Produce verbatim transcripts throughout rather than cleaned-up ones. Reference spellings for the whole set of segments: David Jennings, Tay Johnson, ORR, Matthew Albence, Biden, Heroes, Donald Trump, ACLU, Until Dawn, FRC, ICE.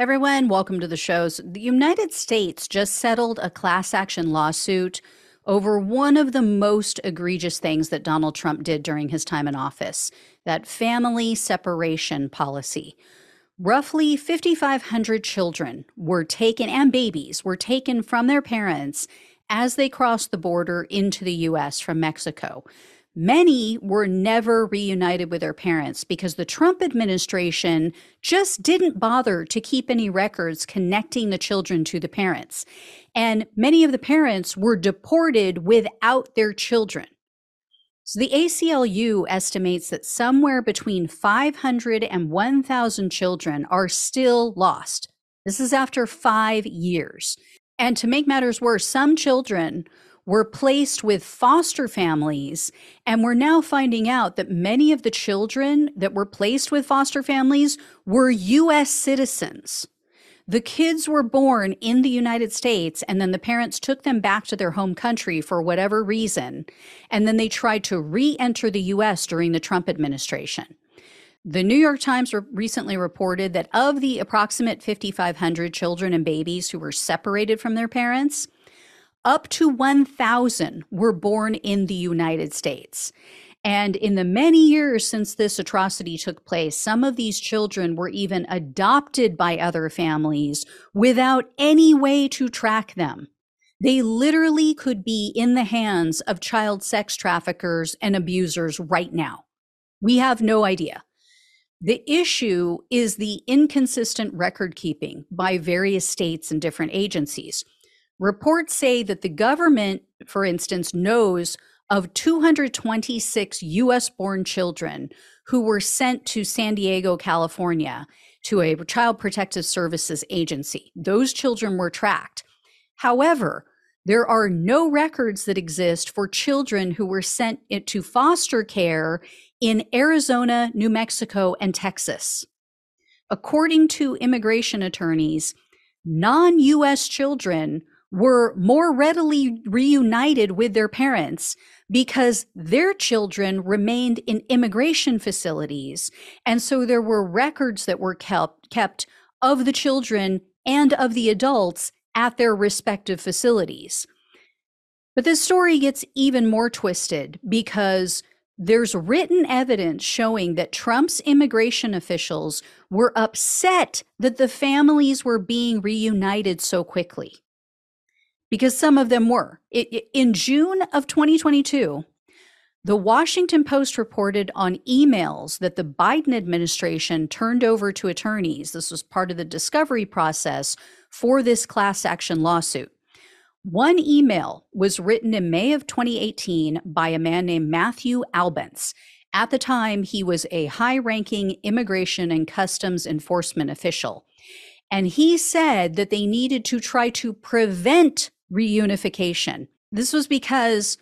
Everyone, welcome to the show. So the United States just settled a class action lawsuit over one of the most egregious things that Donald Trump did during his time in office, that family separation policy. Roughly fifty-five hundred children were taken, and babies were taken from their parents as they crossed the border into the U S from Mexico. Many were never reunited with their parents because the Trump administration just didn't bother to keep any records connecting the children to the parents. And many of the parents were deported without their children. So the A C L U estimates that somewhere between five hundred and one thousand children are still lost. This is after five years. And to make matters worse, some children were placed with foster families, and we're now finding out that many of the children that were placed with foster families were U S citizens. The kids were born in the United States, and then the parents took them back to their home country for whatever reason, and then they tried to re-enter the U S during the Trump administration. The New York Times recently reported that of the approximate fifty-five hundred children and babies who were separated from their parents, up to one thousand were born in the United States. And in the many years since this atrocity took place, some of these children were even adopted by other families without any way to track them. They literally could be in the hands of child sex traffickers and abusers right now. We have no idea. The issue is the inconsistent record keeping by various states and different agencies. Reports say that the government, for instance, knows of two hundred twenty-six U S born children who were sent to San Diego, California, to a Child Protective Services agency. Those children were tracked. However, there are no records that exist for children who were sent to foster care in Arizona, New Mexico, and Texas. According to immigration attorneys, non-U S children were more readily reunited with their parents because their children remained in immigration facilities. And so there were records that were kept, kept of the children and of the adults at their respective facilities. But this story gets even more twisted because there's written evidence showing that Trump's immigration officials were upset that the families were being reunited so quickly. Because some of them were. In June of twenty twenty-two, the Washington Post reported on emails that the Biden administration turned over to attorneys. This was part of the discovery process for this class action lawsuit. One email was written in May of twenty eighteen by a man named Matthew Albence. At the time, he was a high-ranking immigration and customs enforcement official. And he said that they needed to try to prevent reunification. This was because,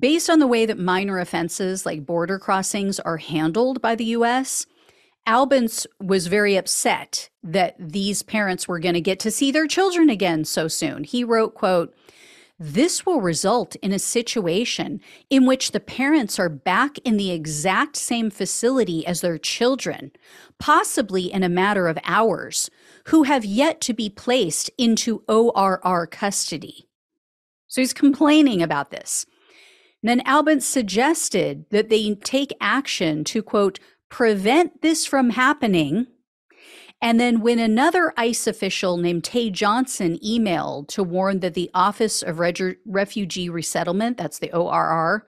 based on the way that minor offenses like border crossings are handled by the U S, Albence was very upset that these parents were going to get to see their children again so soon. He wrote, quote, "This will result in a situation in which the parents are back in the exact same facility as their children, possibly in a matter of hours, who have yet to be placed into O R R custody." So he's complaining about this. And then Albence suggested that they take action to, quote, prevent this from happening. And then when another ICE official named Tay Johnson emailed to warn that the Office of Reg- Refugee Resettlement, that's the O R R,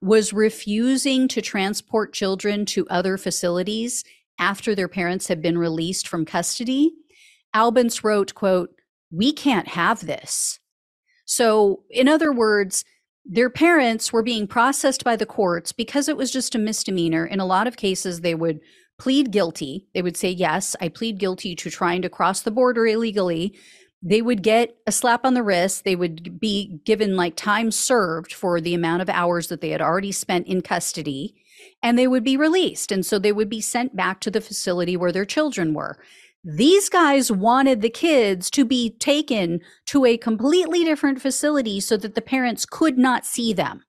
was refusing to transport children to other facilities after their parents had been released from custody, Albence wrote, quote, "We can't have this." So in other words, their parents were being processed by the courts because it was just a misdemeanor. In a lot of cases, they would plead guilty. They would say, yes, I plead guilty to trying to cross the border illegally. They would get a slap on the wrist. They would be given like time served for the amount of hours that they had already spent in custody, and they would be released. And so they would be sent back to the facility where their children were. These guys wanted the kids to be taken to a completely different facility so that the parents could not see them.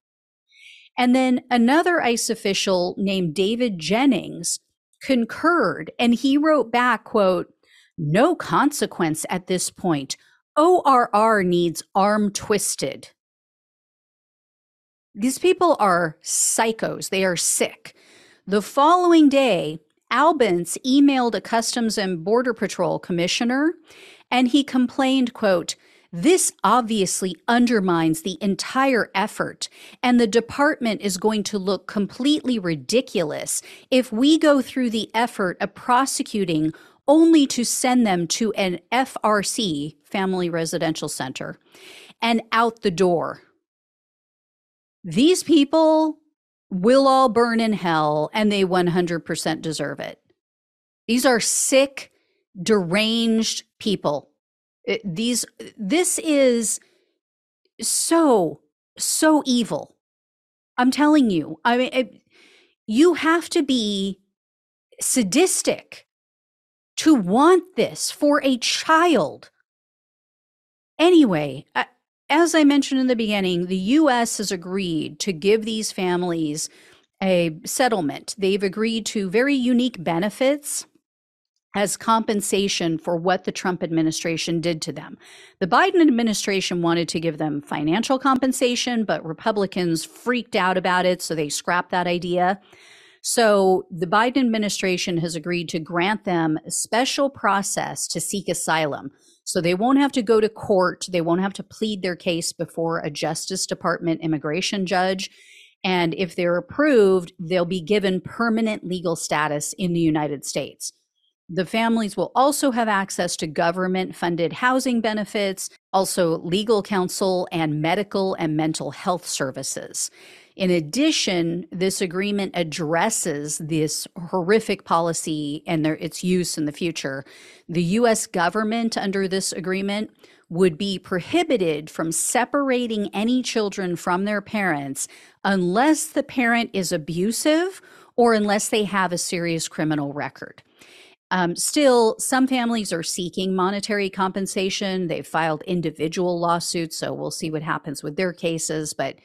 And then another ICE official named David Jennings concurred, and he wrote back, quote, no consequence at this point. O R R needs arm twisted. These people are psychos. They are sick. The following day, Albence emailed a Customs and Border Patrol commissioner, and he complained, quote, "This obviously undermines the entire effort, and the department is going to look completely ridiculous if we go through the effort of prosecuting only to send them to an F R C, Family Residential Center, and out the door. These people will all burn in hell, and they one hundred percent deserve it." These are sick, deranged people. It, these, this is so, so evil. I'm telling you, I mean, it, you have to be sadistic to want this for a child. Anyway, I, as I mentioned in the beginning, the U S has agreed to give these families a settlement. They've agreed to very unique benefits as compensation for what the Trump administration did to them. The Biden administration wanted to give them financial compensation, but Republicans freaked out about it, so they scrapped that idea. So the Biden administration has agreed to grant them a special process to seek asylum. So they won't have to go to court. They won't have to plead their case before a Justice Department immigration judge. And if they're approved, they'll be given permanent legal status in the United States. The families will also have access to government-funded housing benefits, also legal counsel and medical and mental health services. In addition, this agreement addresses this horrific policy and their, its use in the future. The U S government under this agreement would be prohibited from separating any children from their parents unless the parent is abusive or unless they have a serious criminal record. Um, still, some families are seeking monetary compensation. They've filed individual lawsuits, so we'll see what happens with their cases, but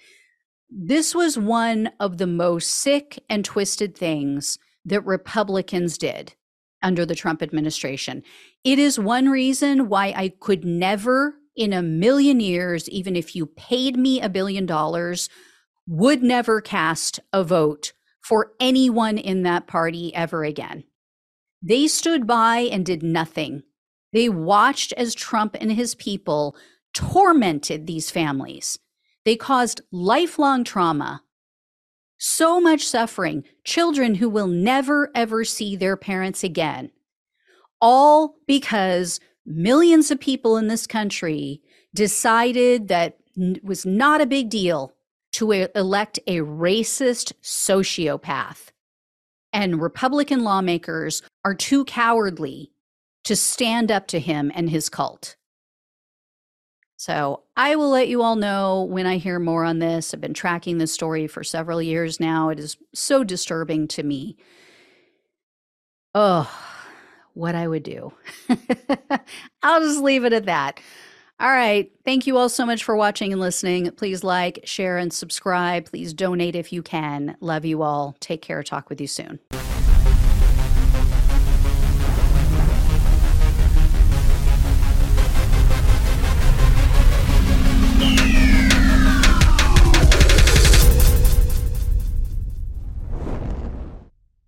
this was one of the most sick and twisted things that Republicans did under the Trump administration. It is one reason why I could never in a million years, even if you paid me a billion dollars, would never cast a vote for anyone in that party ever again. They stood by and did nothing. They watched as Trump and his people tormented these families. They caused lifelong trauma, so much suffering, children who will never, ever see their parents again, all because millions of people in this country decided that it was not a big deal to elect a racist sociopath. And Republican lawmakers are too cowardly to stand up to him and his cult. So I will let you all know when I hear more on this. I've been tracking this story for several years now. It is so disturbing to me. Oh, what I would do. I'll just leave it at that. All right. Thank you all so much for watching and listening. Please like, share, and subscribe. Please donate if you can. Love you all. Take care. Talk with you soon.